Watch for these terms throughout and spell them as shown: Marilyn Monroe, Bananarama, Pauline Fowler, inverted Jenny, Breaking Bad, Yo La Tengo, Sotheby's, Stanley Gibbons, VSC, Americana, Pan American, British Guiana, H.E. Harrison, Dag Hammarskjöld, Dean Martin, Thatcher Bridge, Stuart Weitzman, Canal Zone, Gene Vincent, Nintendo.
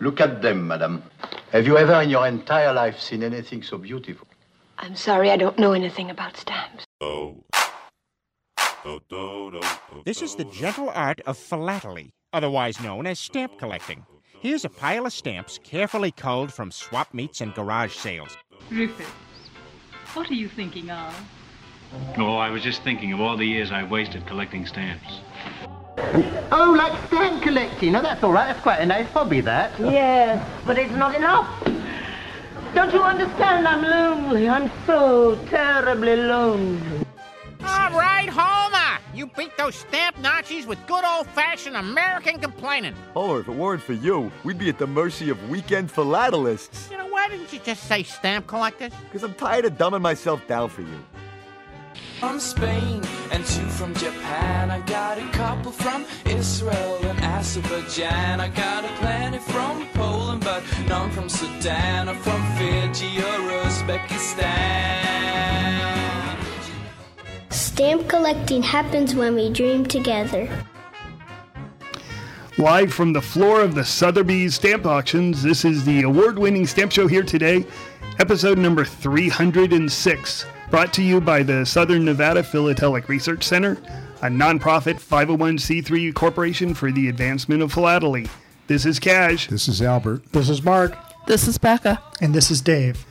Look at them, madame. Have you ever in your entire life seen anything so beautiful? I'm sorry, I don't know anything about stamps. Oh. This is the gentle art of philately, otherwise known as stamp collecting. Here's a pile of stamps carefully culled from swap meets and garage sales. Rupert, what are you thinking of? Oh, I was just thinking of all the years I wasted collecting stamps. Oh, like stamp collecting. Oh, that's all right. That's quite a nice hobby, that. Yes, but it's not enough. Don't you understand? I'm lonely. I'm so terribly lonely. All right, Homer! You beat those stamp Nazis with good old-fashioned American complaining. Homer, if it weren't for you, we'd be at the mercy of weekend philatelists. You know, why didn't you just say stamp collectors? Because I'm tired of dumbing myself down for you. From Spain and two from Japan. I got a couple from Israel and Azerbaijan. I got a plenty from Poland, but none from Sudan or from Fiji or Uzbekistan. Stamp collecting happens when we dream together. Live from the floor of the Sotheby's Stamp Auctions, this is the award-winning Stamp Show Here Today, episode number 306, brought to you by the Southern Nevada Philatelic Research Center, a nonprofit 501c3 corporation for the advancement of philately. This is Cash. This is Albert. This is Mark. This is Becca. And this is Dave.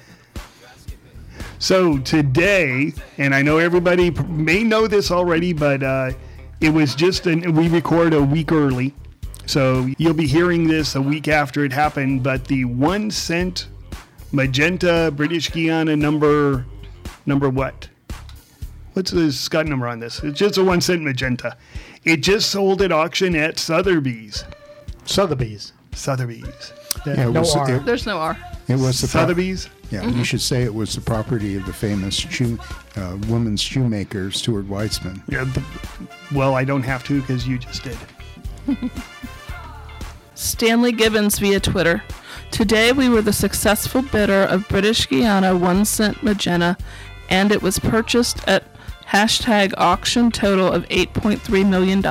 So today, and I know everybody may know this already, but it was just, we record a week early, so you'll be hearing this a week after it happened, but the 1 cent magenta British Guiana number what? What's the Scott number on this? It's just a 1 cent magenta. It just sold at auction at Sotheby's. There's no R. It was the Sotheby's? Yeah, mm-hmm. You should say it was the property of the famous woman's shoemaker, Stuart Weitzman. Yeah, well, I don't have to because you just did. Stanley Gibbons via Twitter. Today we were the successful bidder of British Guiana 1 cent magenta, and it was purchased at hashtag auction total of $8.3 million,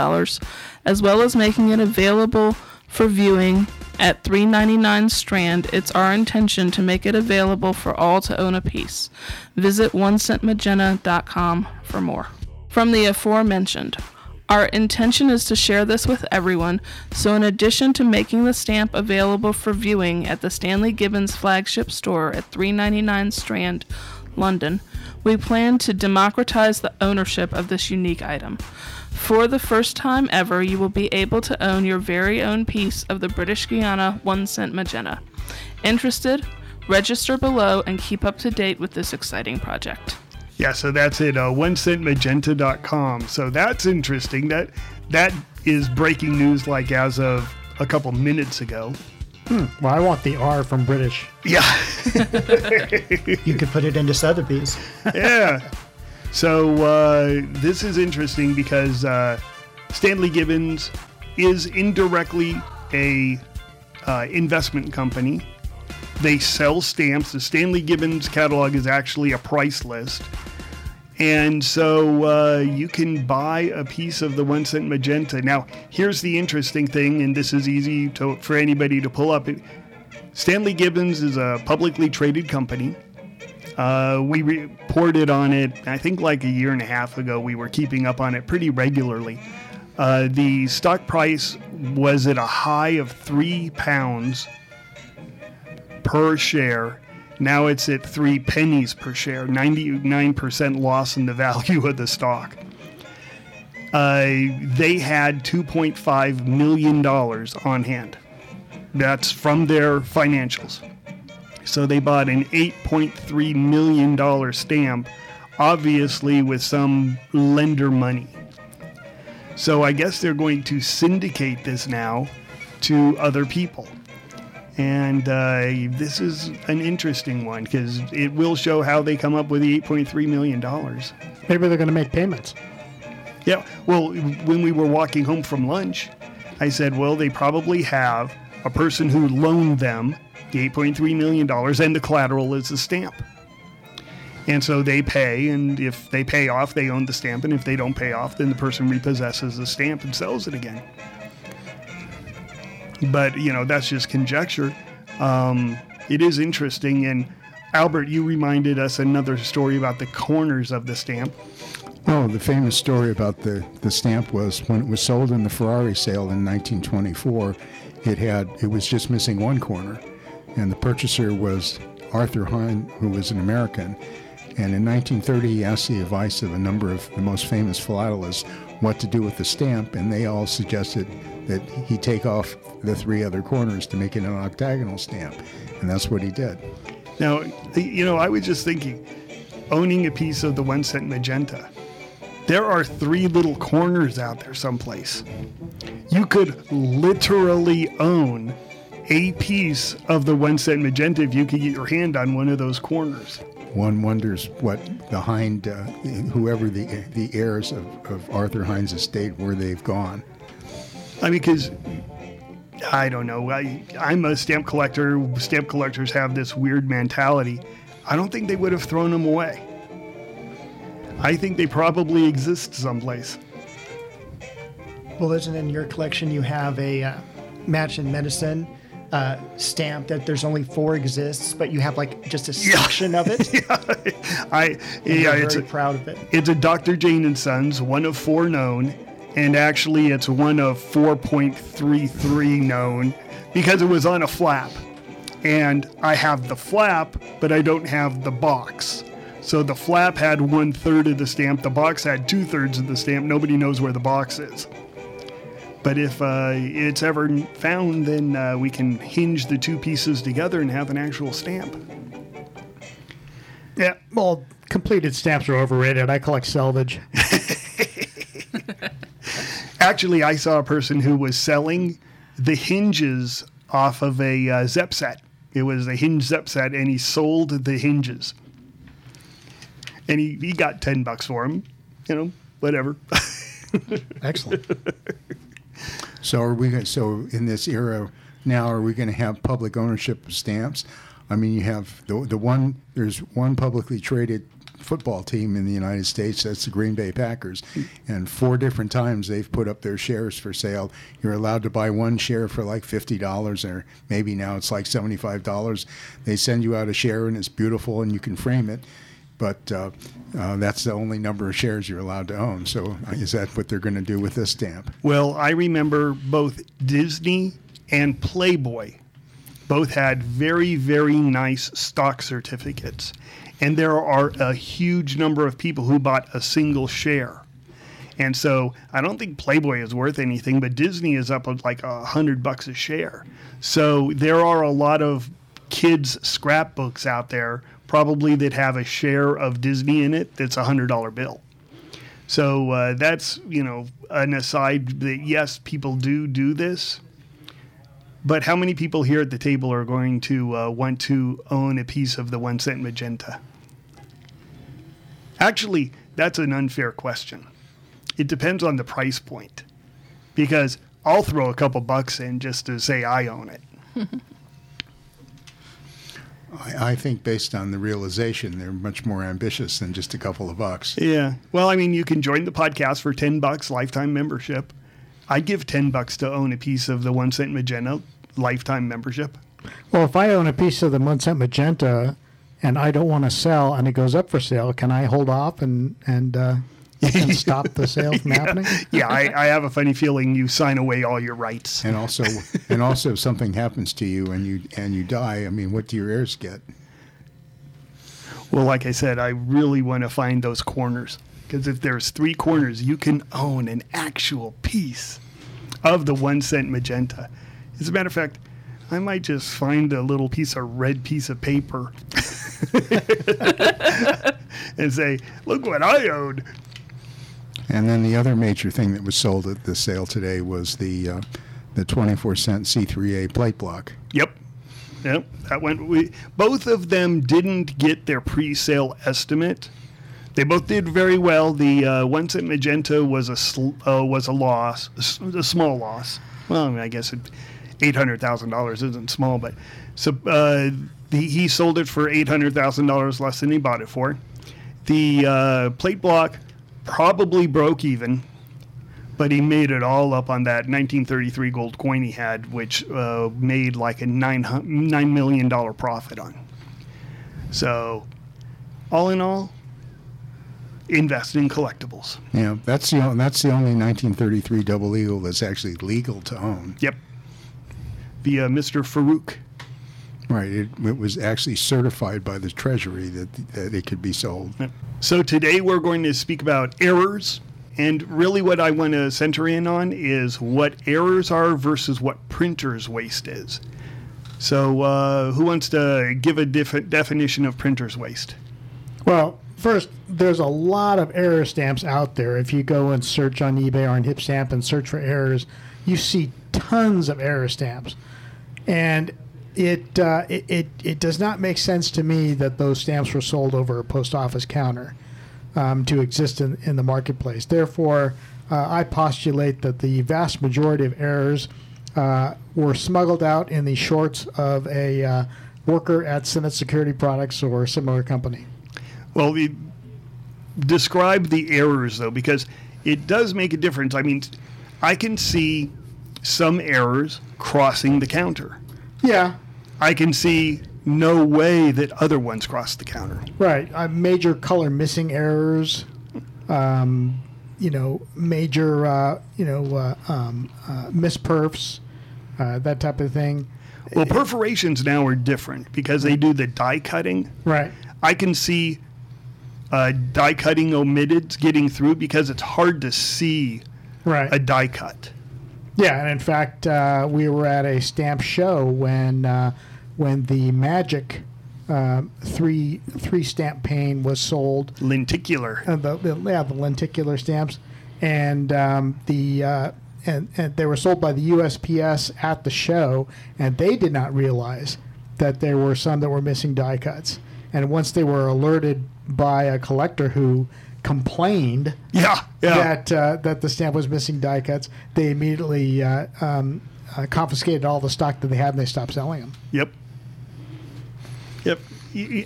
as well as making it available for viewing at $3.99 Strand. It's our intention to make it available for all to own a piece. Visit 1centmagenta.com for more. From the aforementioned, our intention is to share this with everyone, so in addition to making the stamp available for viewing at the Stanley Gibbons flagship store at 399 Strand, London, we plan to democratize the ownership of this unique item. For the first time ever, you will be able to own your very own piece of the British Guiana 1 cent magenta. Interested? Register below and keep up to date with this exciting project. Yeah, so that's it, 1centmagenta.com. So that's interesting. That is breaking news like as of a couple minutes ago. Well, I want the R from British. Yeah. You could put it into Sotheby's. Yeah. So this is interesting because Stanley Gibbons is indirectly a investment company. They sell stamps. The Stanley Gibbons catalog is actually a price list. And so you can buy a piece of the 1 cent magenta. Now, here's the interesting thing, and this is easy for anybody to pull up. Stanley Gibbons is a publicly traded company. We reported on it, I think like a year and a half ago. We were keeping up on it pretty regularly. The stock price was at a high of £3 per share. Now it's at 3 pennies per share, 99% loss in the value of the stock. They had $2.5 million on hand. That's from their financials. So they bought an $8.3 million stamp, obviously with some lender money. So I guess they're going to syndicate this now to other people. And this is an interesting one because it will show how they come up with the $8.3 million. Maybe they're going to make payments. Yeah, well, when we were walking home from lunch, I said, well, they probably have a person who loaned them the $8.3 million, and the collateral is the stamp. And so they pay, and if they pay off, they own the stamp, and if they don't pay off, then the person repossesses the stamp and sells it again. But, you know, that's just conjecture. It is interesting. And, Albert, you reminded us another story about the corners of the stamp. Oh, the famous story about the stamp was when it was sold in the Ferrari sale in 1924, it was just missing one corner. And the purchaser was Arthur Hahn, who was an American. And in 1930, he asked the advice of a number of the most famous philatelists what to do with the stamp, and they all suggested that he take off the three other corners to make it an octagonal stamp, and that's what he did. Now, you know, I was just thinking, owning a piece of the 1-cent magenta, there are three little corners out there someplace. You could literally own a piece of the 1-cent magenta if you could get your hand on one of those corners. One wonders what the Hind, whoever the heirs of Arthur Hind's estate, where they've gone. I mean, because, I don't know, I'm a stamp collector. Stamp collectors have this weird mentality. I don't think they would have thrown them away. I think they probably exist someplace. Well, isn't in your collection you have a Match in Medicine stamp that there's only four exists, but you have like just a section of it. I'm very proud of it. It's a Dr. Jane and Sons, one of four known, and actually it's one of 4.33 known because it was on a flap, and I have the flap, but I don't have the box. So the flap had 1/3 of the stamp, the box had 2/3 of the stamp. Nobody knows where the box is. But if it's ever found, then we can hinge the two pieces together and have an actual stamp. Yeah, well, completed stamps are overrated. I collect salvage. Actually, I saw a person who was selling the hinges off of a Zep set. It was a hinge Zep set, and he sold the hinges. And he got $10 for them, you know, whatever. Excellent. So are we? So in this era now, are we going to have public ownership of stamps? I mean, you have the one. There's one publicly traded football team in the United States. That's the Green Bay Packers, and four different times they've put up their shares for sale. You're allowed to buy one share for like $50, or maybe now it's like $75. They send you out a share, and it's beautiful, and you can frame it. But that's the only number of shares you're allowed to own. So is that what they're going to do with this stamp? Well, I remember both Disney and Playboy both had very, very nice stock certificates. And there are a huge number of people who bought a single share. And so I don't think Playboy is worth anything, but Disney is up like $100 a share. So there are a lot of kids' scrapbooks out there probably that have a share of Disney in it that's $100 bill. So that's, you know, an aside that, yes, people do this, but how many people here at the table are going to want to own a piece of the 1-cent magenta? Actually, that's an unfair question. It depends on the price point, because I'll throw a couple bucks in just to say I own it. I think based on the realization, they're much more ambitious than just a couple of bucks. Yeah. Well, I mean, you can join the podcast for $10 lifetime membership. I'd give $10 to own a piece of the 1-cent magenta lifetime membership. Well, if I own a piece of the 1-cent magenta and I don't want to sell and it goes up for sale, can I hold off and stop the sale from happening? Yeah, I have a funny feeling you sign away all your rights. And also, if something happens to you and you die, I mean, what do your heirs get? Well, like I said, I really want to find those corners, because if there's three corners, you can own an actual piece of the 1-cent magenta. As a matter of fact, I might just find a little red piece of paper and say, "Look what I own." And then the other major thing that was sold at the sale today was the 24-cent C3A plate block. Yep. That went. Both of them didn't get their pre-sale estimate. They both did very well. The 1-cent magenta was a loss, a small loss. Well, I mean, I guess $800,000 isn't small, but so he sold it for $800,000 less than he bought it for. The plate block probably broke even. But he made it all up on that 1933 gold coin he had, which made like a $9 million profit on. So, all in all, invest in collectibles. Yeah, that's the only 1933 Double Eagle that's actually legal to own. Yep. Via Mr. Farouk. Right. It was actually certified by the Treasury that it could be sold. Yep. So today we're going to speak about errors. And really what I want to center in on is what errors are versus what printer's waste is. So who wants to give a definition of printer's waste? Well, first, there's a lot of error stamps out there. If you go and search on eBay or on Hipstamp and search for errors, you see tons of error stamps. And it does not make sense to me that those stamps were sold over a post office counter. To exist in the marketplace. Therefore, I postulate that the vast majority of errors were smuggled out in the shorts of a worker at Senate Security Products or a similar company. Well, describe the errors, though, because it does make a difference. I mean, I can see some errors crossing the counter. Yeah. I can see no way that other ones cross the counter. Right. Major color missing errors, major, misperfs, that type of thing. Well, perforations now are different because they do the die cutting. Right. I can see die cutting omitted getting through because it's hard to see a die cut. Yeah, and in fact, we were at a stamp show when the Magic three stamp pane was sold. Lenticular. The lenticular stamps, and they were sold by the USPS at the show, and they did not realize that there were some that were missing die cuts. And once they were alerted by a collector who complained that the stamp was missing die cuts, they immediately confiscated all the stock that they had, and they stopped selling them. Yep. Yep,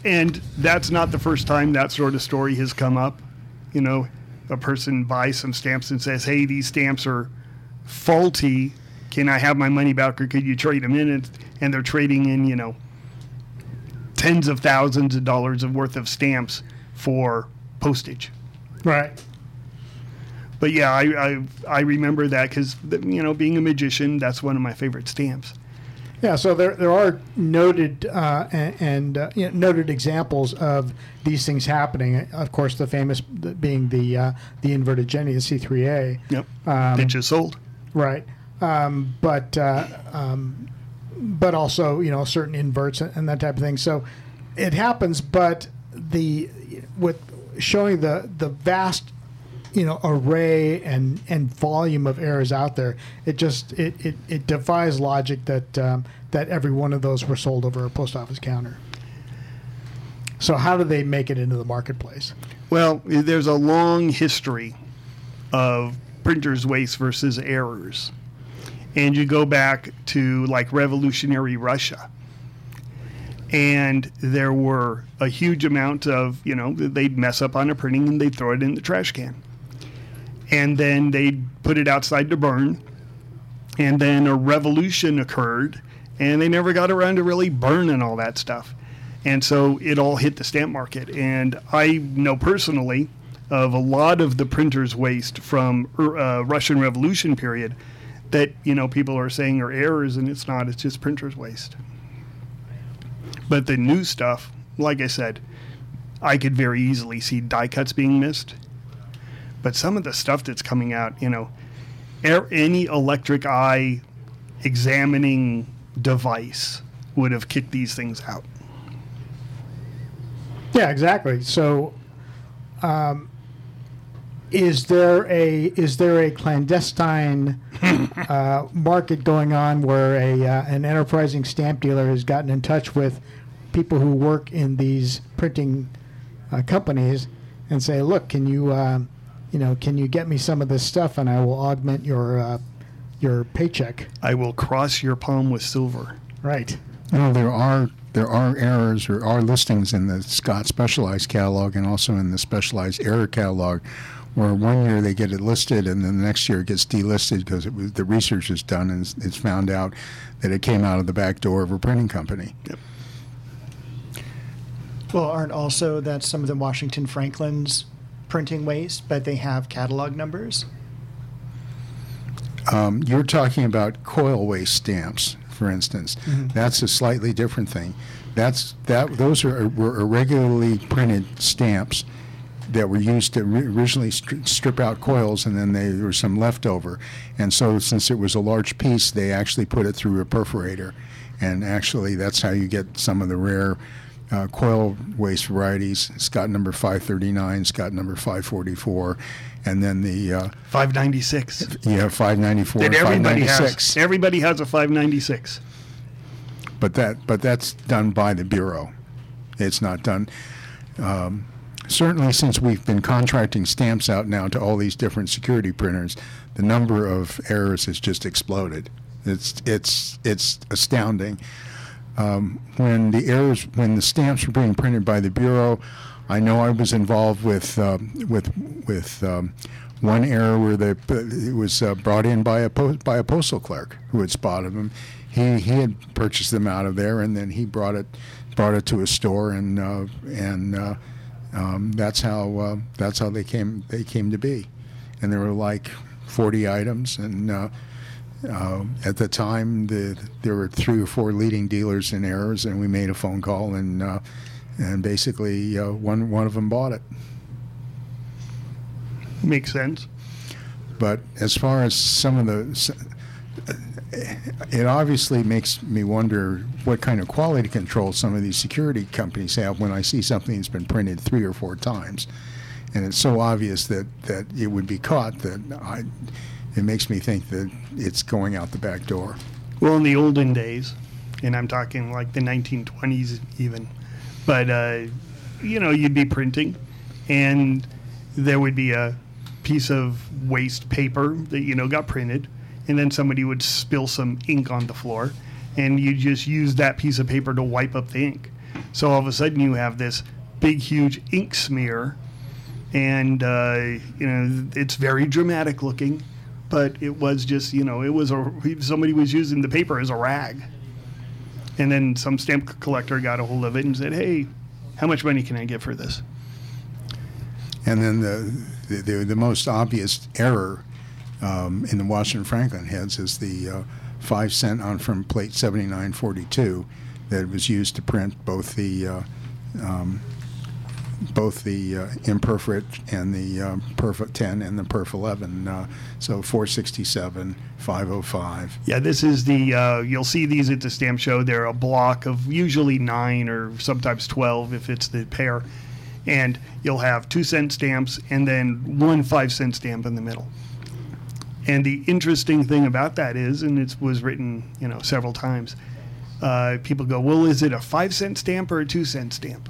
and that's not the first time that sort of story has come up. You know, a person buys some stamps and says, hey, these stamps are faulty. Can I have my money back, or could you trade them in? And they're trading in, tens of thousands of dollars worth of stamps for postage. Right. But, yeah, I remember that because, being a magician, that's one of my favorite stamps. Yeah, so there are noted noted examples of these things happening. Of course, the famous being the inverted Jenny, the C3A. Yep, that just sold. Right, but also certain inverts and that type of thing. So it happens, but with showing the vast array and volume of errors out there, it just it defies logic that every one of those were sold over a post office counter. So how do they make it into the marketplace? Well, there's a long history of printer's waste versus errors. And you go back to like revolutionary Russia. And there were a huge amount of, they'd mess up on a printing and they'd throw it in the trash can. And then they'd put it outside to burn. And then a revolution occurred, and they never got around to really burning all that stuff. And so it all hit the stamp market. And I know personally of a lot of the printer's waste from Russian Revolution period that, people are saying are errors, and it's not. It's just printer's waste. But the new stuff, like I said, I could very easily see die cuts being missed. But some of the stuff that's coming out, any electric eye examining device would have kicked these things out. Yeah, exactly. So, is there a clandestine market going on where an enterprising stamp dealer has gotten in touch with people who work in these printing companies and say, look, can you get me some of this stuff, and I will augment your paycheck. I will cross your palm with silver. Right. Well, there are errors or listings in the Scott Specialized Catalog and also in the Specialized Error Catalog where one year they get it listed and then the next year it gets delisted because it was, the research is done and it's found out that it came out of the back door of a printing company. Yep. Well, aren't also that some of the Washington Franklin's printing waste, but they have catalog numbers? You're talking about coil waste stamps, for instance. Mm-hmm. That's a slightly different thing. Those were irregularly printed stamps that were used to originally strip out coils, and then there was some leftover. And so since it was a large piece, they actually put it through a perforator. And actually, that's how you get some of the rare coil waste varieties. Scott number 539, Scott number 544, and then the 596. Yeah, 594. That everybody 596. Has. Everybody has a 596. But that's done by the Bureau. It's not done. Certainly, since we've been contracting stamps out now to all these different security printers, the number of errors has just exploded. It's astounding. When the stamps were being printed by the Bureau, I know I was involved with one error where it was brought in by a postal clerk who had spotted them. He had purchased them out of there, and then he brought it to a store, and that's how they came to be. And there were like 40 items, and at the time, there were 3 or 4 leading dealers in errors, and we made a phone call, and basically one of them bought it. Makes sense. But as far as some of it obviously makes me wonder what kind of quality control some of these security companies have when I see something that's been printed 3 or 4 times, and it's so obvious that it would be caught It makes me think that it's going out the back door. Well, in the olden days, and I'm talking like the 1920s even, but, you'd be printing, and there would be a piece of waste paper that, got printed, and then somebody would spill some ink on the floor, and you just use that piece of paper to wipe up the ink. So all of a sudden you have this big, huge ink smear, and, it's very dramatic looking. But it was just, somebody was using the paper as a rag. And then some stamp collector got a hold of it and said, hey, how much money can I get for this? And then the most obvious error in the Washington Franklin heads is the 5-cent on from plate 7942 that was used to print both the imperforate and the perf 10 and the perf 11, so 467, 505. Yeah, this is the you'll see these at the stamp show. They're a block of usually 9 or sometimes 12 if it's the pair, and you'll have 2-cent stamps and then 1 5-cent stamp in the middle. And the interesting thing about that is, and it was written several times, people go, well, is it a 5-cent stamp or a 2-cent stamp?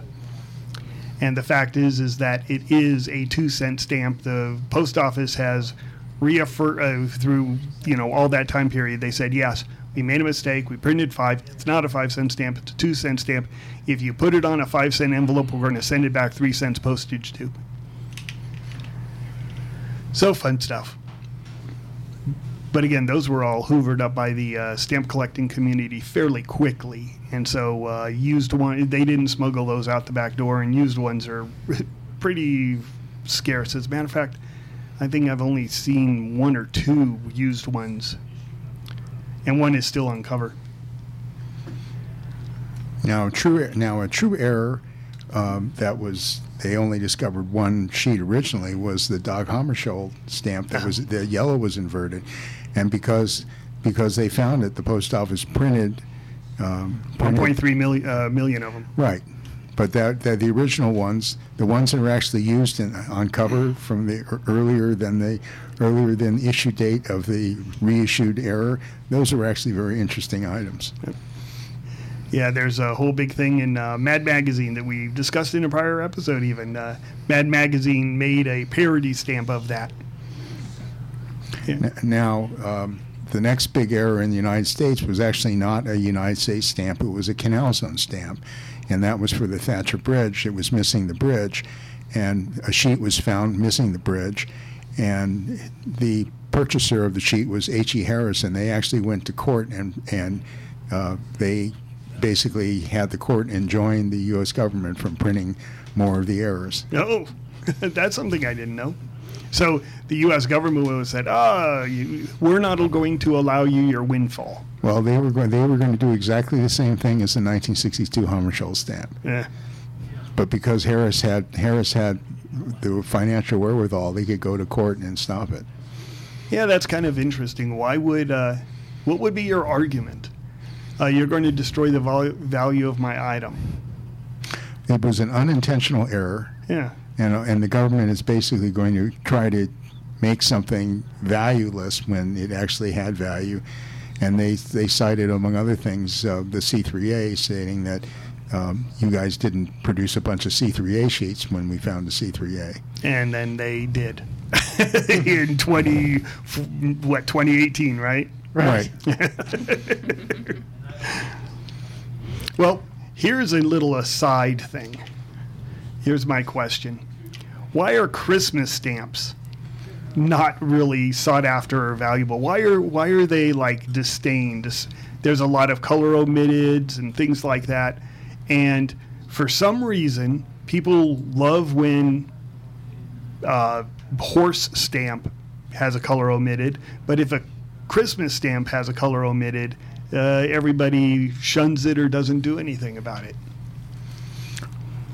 And the fact is that it is a 2-cent stamp. The post office has through all that time period, they said, yes, we made a mistake. We printed 5. It's not a 5-cent stamp. It's a 2-cent stamp. If you put it on a 5-cent envelope, we're going to send it back 3 cents postage due. So fun stuff. But again, those were all hoovered up by the stamp collecting community fairly quickly. And so used one, they didn't smuggle those out the back door, and used ones are pretty scarce. As a matter of fact, I think I've only seen 1 or 2 used ones, and one is still on cover. Now a true error that was, they only discovered one sheet originally, was the Dag Hammarskjöld stamp that was, the yellow was inverted, and because they found it, the post office printed 1.3 million of them. Right, but that the original ones, the ones that were actually used on cover from the earlier than the issue date of the reissued error, those are actually very interesting items. Yep. Yeah, there's a whole big thing in Mad Magazine that we discussed in a prior episode even. Mad Magazine made a parody stamp of that. Yeah. Now, the next big error in the United States was actually not a United States stamp. It was a Canal Zone stamp, and that was for the Thatcher Bridge. It was missing the bridge, and a sheet was found missing the bridge, and the purchaser of the sheet was H.E. Harrison. They actually went to court, and they basically had the court enjoin the U.S. government from printing more of the errors. Oh, that's something I didn't know. So the U.S. government would have said, we're not going to allow you your windfall. Well, they were going to do exactly the same thing as the 1962 Hammarskjöld stamp. Yeah. But because Harris had the financial wherewithal, they could go to court and stop it. Yeah, that's kind of interesting. Why would what would be your argument? You're going to destroy the value of my item. It was an unintentional error. Yeah. And the government is basically going to try to make something valueless when it actually had value. And they cited, among other things, the C3A, stating that you guys didn't produce a bunch of C3A sheets when we found the C3A. And then they did. In 2018, right? Right. Well, here's a little aside thing. Here's my question. Why are Christmas stamps not really sought after or valuable? Why are they like disdained? There's a lot of color omitted and things like that. And for some reason, people love when horse stamp has a color omitted. But if a Christmas stamp has a color omitted, everybody shuns it or doesn't do anything about it.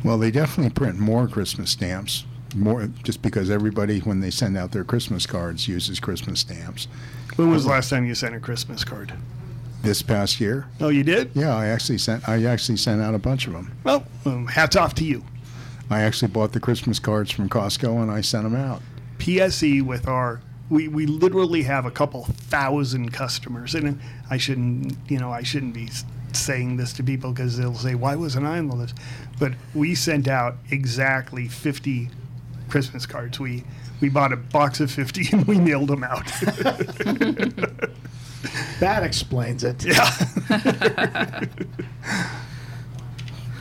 Well, they definitely print more Christmas stamps, more just because everybody, when they send out their Christmas cards, uses Christmas stamps. When was the last time you sent a Christmas card? This past year. Oh, you did? Yeah, I actually sent out a bunch of them. Well, hats off to you. I actually bought the Christmas cards from Costco and I sent them out. PSE with our we literally have a couple thousand customers, and I shouldn't be saying this to people because they'll say, why wasn't I on the list? But we sent out exactly 50 Christmas cards. We bought a box of 50 and we mailed them out. That explains it. Yeah.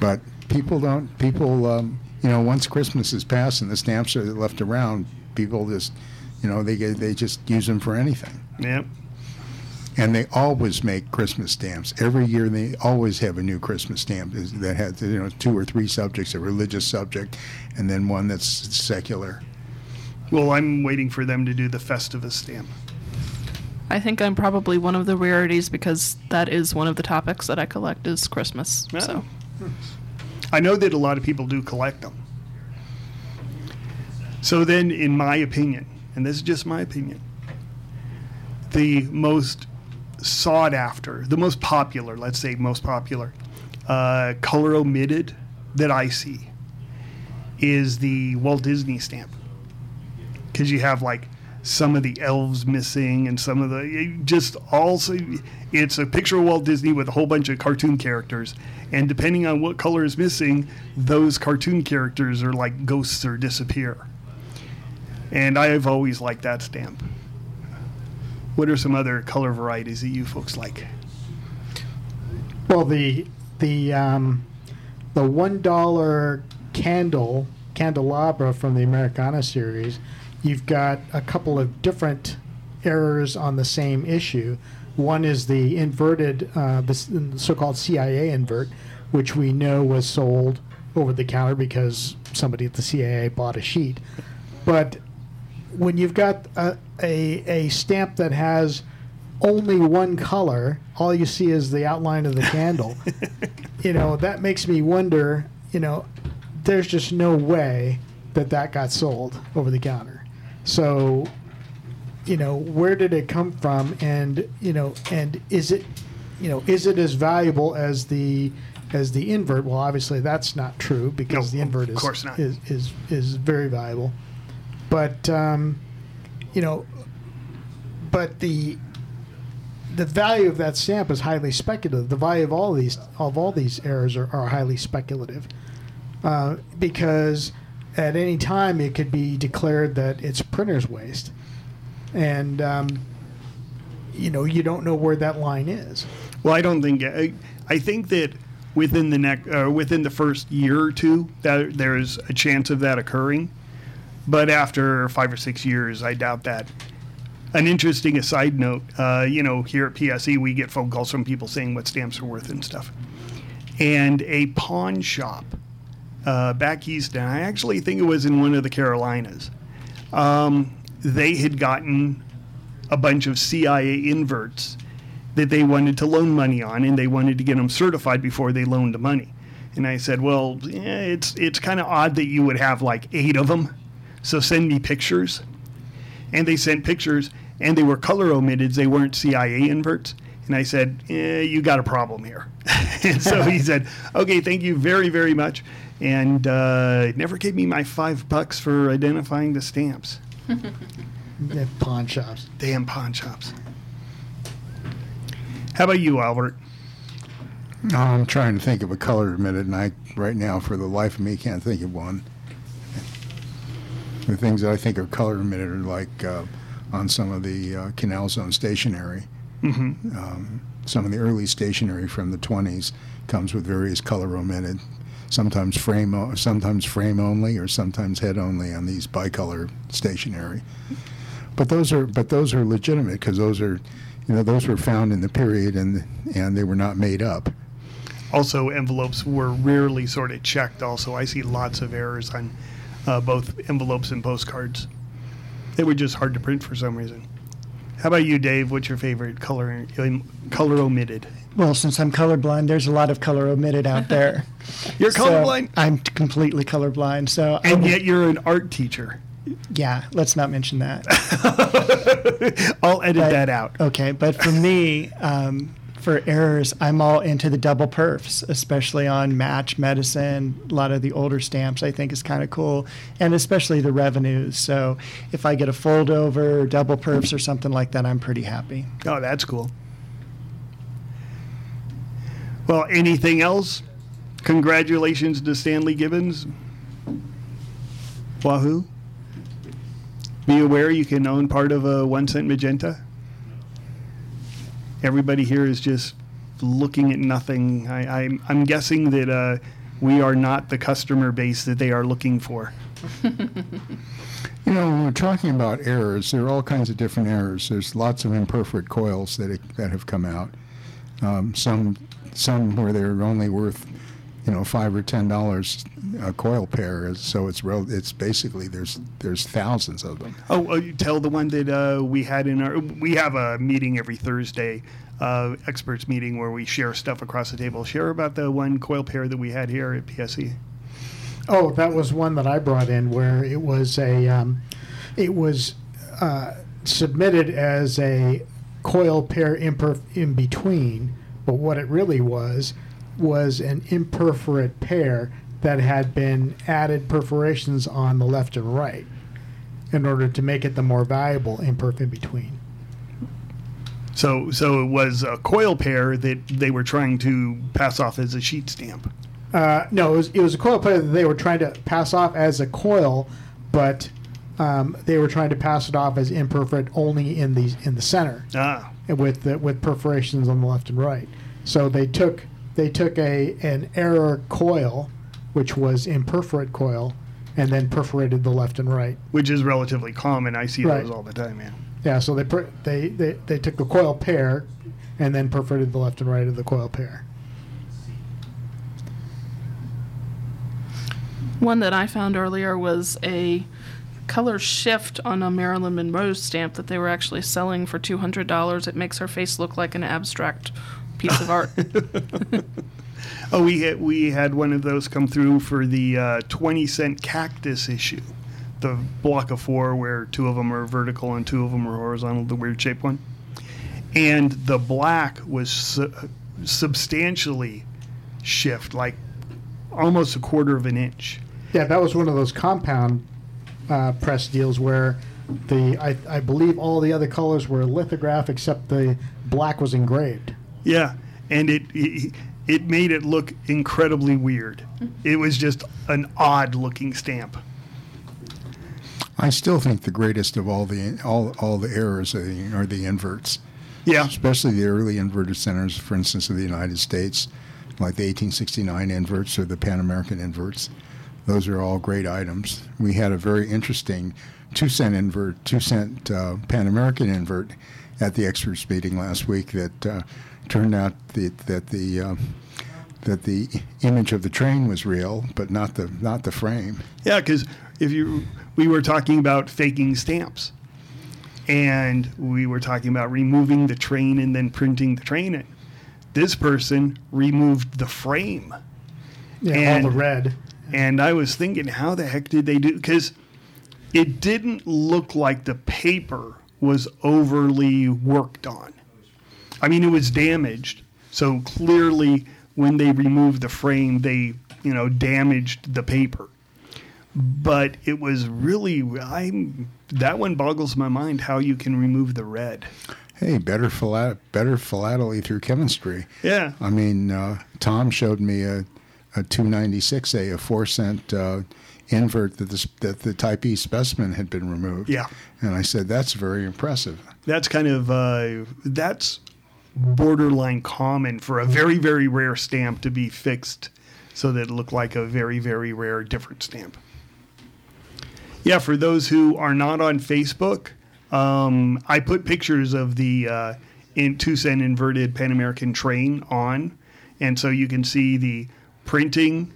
But people once Christmas is passed and the stamps are left around, people just, they just use them for anything. Yeah. And they always make Christmas stamps. Every year they always have a new Christmas stamp that has, two or three subjects, a religious subject, and then one that's secular. Well, I'm waiting for them to do the Festivus stamp. I think I'm probably one of the rarities because that is one of the topics that I collect is Christmas. Oh. So, I know that a lot of people do collect them. So then, in my opinion, and this is just my opinion, the most sought after, the most popular, color omitted that I see is the Walt Disney stamp, because you have like some of the elves missing and some of the it's a picture of Walt Disney with a whole bunch of cartoon characters, and depending on what color is missing, those cartoon characters are like ghosts or disappear. And I have always liked that stamp. What are some other color varieties that you folks like? Well, the $1 candelabra from the Americana series, you've got a couple of different errors on the same issue. One is the inverted, the so-called CIA invert, which we know was sold over the counter because somebody at the CIA bought a sheet. But when you've got a stamp that has only one color, all you see is the outline of the candle. That makes me wonder, there's just no way that got sold over the counter. So, where did it come from? And, and is it as valuable as the invert? Well, obviously that's not true because the invert is very valuable. But but the value of that stamp is highly speculative. The value of all these errors are highly speculative, because at any time it could be declared that it's printer's waste, and you don't know where that line is. Well, I don't think I think that within the within the first year or two, that there is a chance of that occurring. But after 5 or 6 years, I doubt that. An interesting aside note, here at PSE, we get phone calls from people saying what stamps are worth and stuff. And a pawn shop back east, and I actually think it was in one of the Carolinas, they had gotten a bunch of CIA inverts that they wanted to loan money on, and they wanted to get them certified before they loaned the money. And I said, well, it's kind of odd that you would have like 8 of them, so send me pictures. And they sent pictures, and they were color omitted. They weren't CIA inverts. And I said, you got a problem here. And so he said, okay, thank you very, very much. And never gave me my $5 for identifying the stamps. Damn pawn shops. Damn pawn shops. How about you, Albert? I'm trying to think of a color omitted, and I, right now, for the life of me, can't think of one. The things that I think are color omitted are like on some of the Canal Zone stationery. Mm-hmm. Some of the early stationery from the 20s comes with various color omitted, sometimes frame only, or sometimes head only on these bicolor stationery. But those are legitimate because those are, those were found in the period and they were not made up. Also, envelopes were rarely sort of checked. Also, I see lots of errors on both envelopes and postcards. They were just hard to print for some reason. How about you, Dave? What's your favorite color omitted? Well, since I'm colorblind, there's a lot of color omitted out there. You're colorblind? So I'm completely colorblind. And yet you're an art teacher. Yeah, let's not mention that. I'll edit that out. Okay, but for me, for errors, I'm all into the double perfs, especially on Match, Medicine, a lot of the older stamps I think is kind of cool, and especially the revenues. So if I get a fold over, double perfs or something like that, I'm pretty happy. Oh, that's cool. Well, anything else? Congratulations to Stanley Gibbons. Wahoo. Be aware you can own part of a 1-cent magenta. Everybody here is just looking at nothing. I'm guessing that we are not the customer base that they are looking for. When we're talking about errors, there are all kinds of different errors. There's lots of imperfect coils that have come out. Some where they're only worth, $5 or $10 a coil pair. So it's basically there's thousands of them. Oh, you tell the one that we had we have a meeting every Thursday, experts meeting where we share stuff across the table. Share about the one coil pair that we had here at PSE. Oh, that was one that I brought in where it was submitted as a coil pair in between, but what it really was an imperforate pair that had been added perforations on the left and right in order to make it the more valuable imperf in between. So it was a coil pair that they were trying to pass off as a sheet stamp. No, it was a coil pair that they were trying to pass off as a coil, but they were trying to pass it off as imperforate only in the center. Ah. With perforations on the left and right. So they took an error coil, which was imperforate coil, and then perforated the left and right. Which is relatively common. I see those all the time, man. Yeah, so they took the coil pair and then perforated the left and right of the coil pair. One that I found earlier was a color shift on a Marilyn Monroe stamp that they were actually selling for $200. It makes her face look like an abstract piece of art. Oh, we had one of those come through for the 20-cent cactus issue, the block of 4 where 2 of them are vertical and 2 of them are horizontal, the weird shaped one. And the black was substantially shift, like almost a quarter of an inch. Yeah, that was one of those compound press deals where I believe all the other colors were lithographed except the black was engraved. Yeah, and it made it look incredibly weird. It was just an odd-looking stamp. I still think the greatest of all the errors are the inverts. Yeah, especially the early inverted centers, for instance, of the United States. like the 1869 inverts or the Pan American inverts. Those are all great items. We had a very interesting 2-cent invert, 2-cent Pan American invert at the experts meeting last week that turned out that the image of the train was real, but not the frame. Yeah, because we were talking about faking stamps, and we were talking about removing the train and then printing the train in. This person removed the frame. Yeah, and all the red. And I was thinking, how the heck did they do? Because it didn't look like the paper was overly worked on. I mean, it was damaged. So clearly, when they removed the frame, they, damaged the paper. But it was really, that one boggles my mind how you can remove the red. Hey, better philately through chemistry. Yeah. I mean, Tom showed me a 296A, a 4-cent invert that the Type E specimen had been removed. Yeah. And I said, that's very impressive. That's kind of, that's borderline common for a very, very rare stamp to be fixed so that it looked like a very, very rare different stamp. Yeah, for those who are not on Facebook, I put pictures of the 2-cent inverted Pan American train on, and so you can see the printing,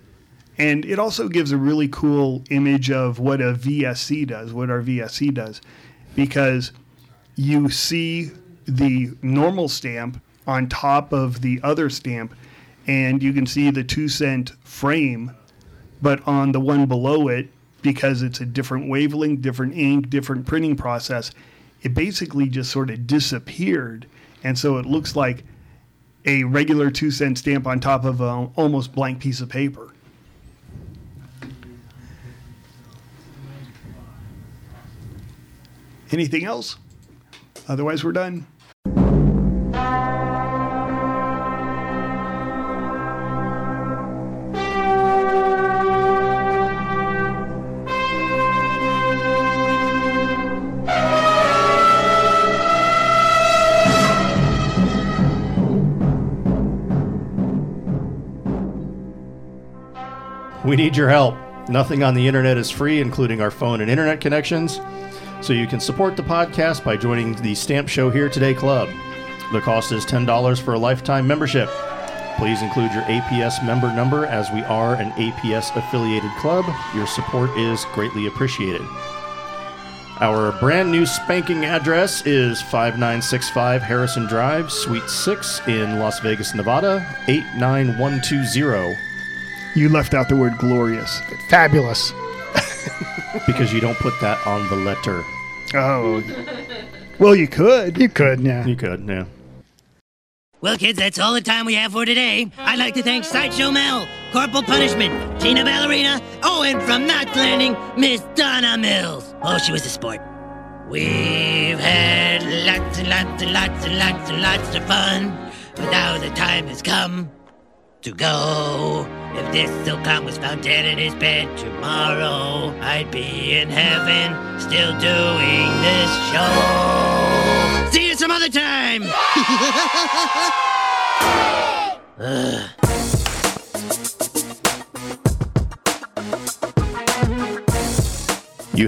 and it also gives a really cool image of what a VSC does, what our VSC does, because you see the normal stamp on top of the other stamp, and you can see the 2-cent frame, but on the one below it, because it's a different wavelength, different ink, different printing process, it basically just sort of disappeared. And so it looks like a regular 2-cent stamp on top of an almost blank piece of paper. Anything else? Otherwise, we're done. We need your help. Nothing on the internet is free, including our phone and internet connections. So you can support the podcast by joining the Stamp Show Here Today Club. The cost is $10 for a lifetime membership. Please include your APS member number, as we are an APS-affiliated club. Your support is greatly appreciated. Our brand new spanking address is 5965 Harrison Drive, Suite 6 in Las Vegas, Nevada, 89120. You left out the word glorious. Fabulous. Because you don't put that on the letter. Oh. Well, you could. You could, yeah. You could, yeah. Well, kids, that's all the time we have for today. I'd like to thank Sideshow Mel, Corporal Punishment, Tina Ballerina, and from Knots Landing, Miss Donna Mills. Oh, she was a sport. We've had lots and lots and lots and lots and lots of fun, but now the time has come to go. If this silkworm was found dead in his bed tomorrow, I'd be in heaven still doing this show. See you some other time! You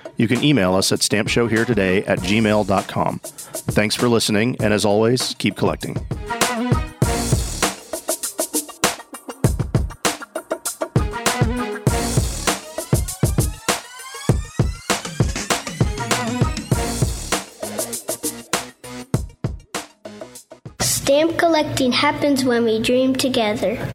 you can email us at stampshowheretoday@gmail.com. Thanks for listening, and as always, keep collecting. Stamp collecting happens when we dream together.